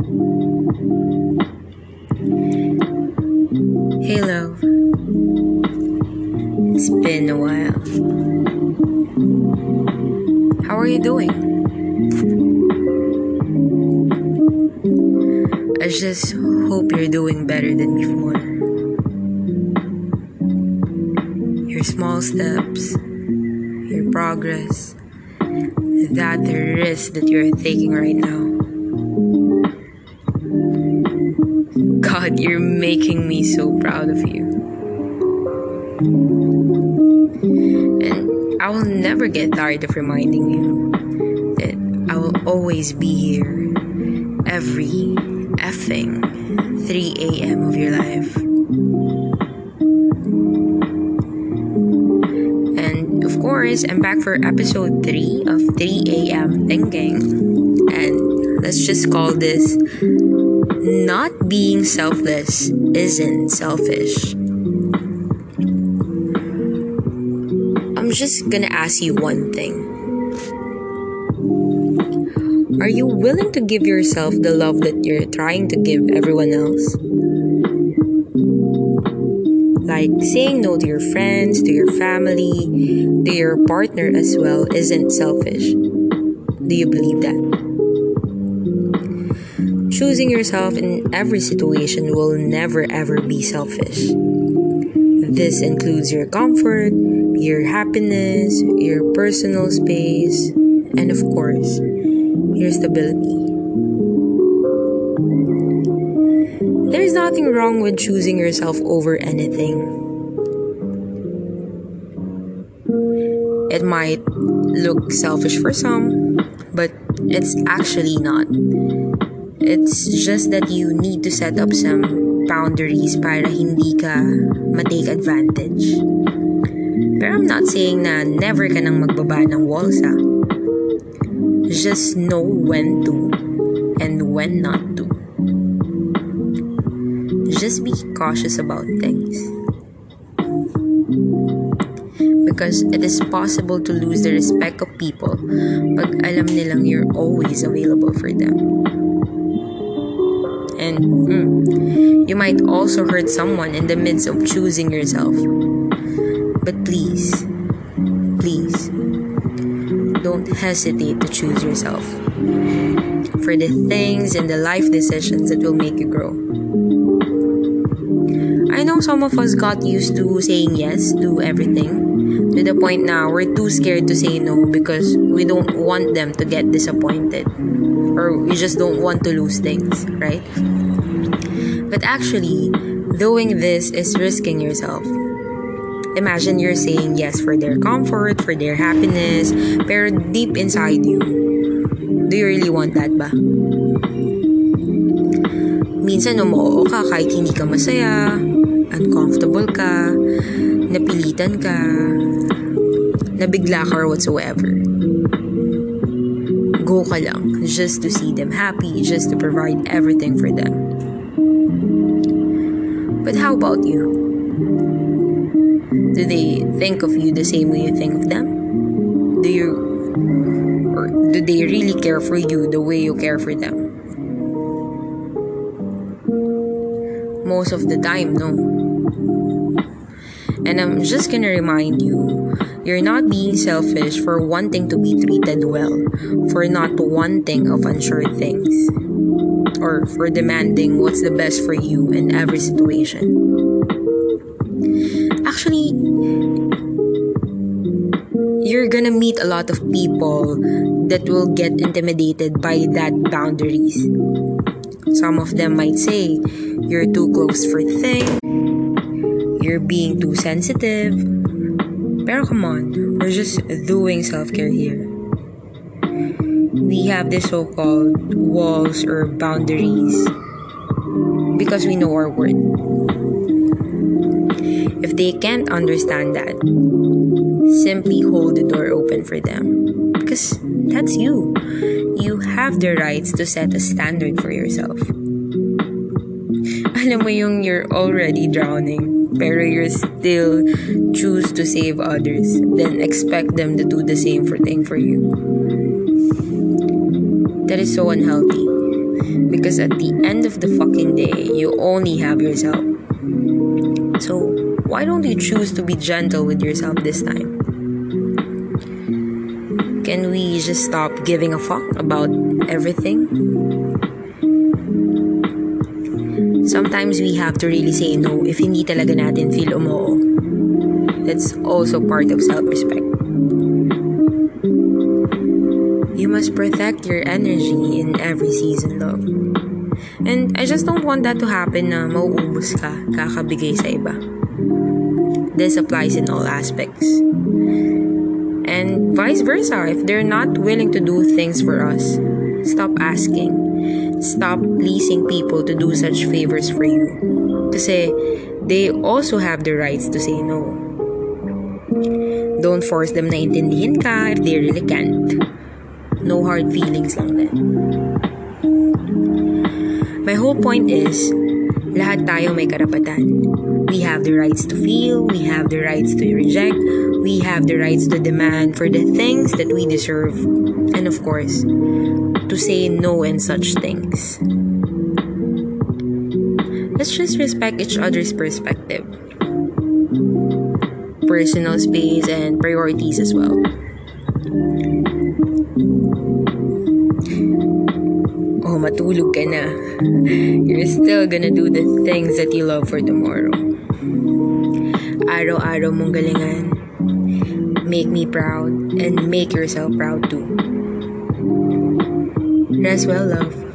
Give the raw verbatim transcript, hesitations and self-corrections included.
Hey love, it's been a while. How are you doing? I just hope you're doing better than before. Your small steps, your progress, that risk that you're taking right now. God, you're making me so proud of you. And I will never get tired of reminding you that I will always be here every effing three a.m. of your life. And of course, I'm back for episode three of three a.m. Thinking. And let's just call this Not Being Selfless Isn't Selfish. I'm just gonna ask you one thing. Are you willing to give yourself the love that you're trying to give everyone else? Like saying no to your friends, to your family, to your partner as well isn't selfish. Do you believe that? Choosing yourself in every situation will never ever be selfish. This includes your comfort, your happiness, your personal space, and of course, your stability. There's nothing wrong with choosing yourself over anything. It might look selfish for some, but it's actually not. It's just that you need to set up some boundaries para hindi ka ma-take advantage. Pero I'm not saying na never ka nang magbaba ng walls, ha? Just know when to and when not to. Just be cautious about things. Because it is possible to lose the respect of people pag alam nilang you're always available for them. And mm, you might also hurt someone in the midst of choosing yourself. But please, please, don't hesitate to choose yourself for the things and the life decisions that will make you grow. I know some of us got used to saying yes to everything, to the point now we're too scared to say no because we don't want them to get disappointed. Or we just don't want to lose things, right? But actually, doing this is risking yourself. Imagine you're saying yes for their comfort, for their happiness, pero deep inside you, do you really want that ba? Minsan umuoo ka kahit hindi ka masaya, uncomfortable ka, napilitan ka, nabigla ka or whatsoever. Go ka lang, just to see them happy, just to provide everything for them. But how about you? Do they think of you the same way you think of them? Do you, or do they really care for you the way you care for them? Most of the time, no. And I'm just gonna remind you, you're not being selfish for wanting to be treated well, for not wanting of unsure things, or for demanding what's the best for you in every situation. Actually, you're gonna meet a lot of people that will get intimidated by that boundaries. Some of them might say, you're too close for things, you're being too sensitive. Pero come on, we're just doing self-care here. We have the so-called walls or boundaries because we know our worth. If they can't understand that, simply hold the door open for them. Because that's you. You have the rights to set a standard for yourself. Alam mo yung you're already drowning, pero you still choose to save others, then expect them to do the same for thing for you. That is so unhealthy. because at the end of the fucking day, you only have yourself. So, why don't you choose to be gentle with yourself this time? Can we just stop giving a fuck about everything? Sometimes we have to really say no if hindi talaga natin feel umoo. That's also part of self-respect. You must protect your energy in every season, love. And I just don't want that to happen na mauubos ka, kakabigay sa iba. This applies in all aspects. And vice versa, if they're not willing to do things for us, stop asking. Stop pleasing people to do such favors for you. Kasi they also have the rights to say no. Don't force them na intindihin ka if they really can't. No hard feelings lang din. My whole point is, lahat tayo may karapatan. We have the rights to feel, we have the rights to reject, we have the rights to demand for the things that we deserve. And of course, to say no and such things. Let's just respect each other's perspective, personal space, and priorities as well. Oh, matulog ka na. You're still gonna do the things that you love for tomorrow. Araw-araw mong galingan. Make me proud and make yourself proud too. Rest well, love.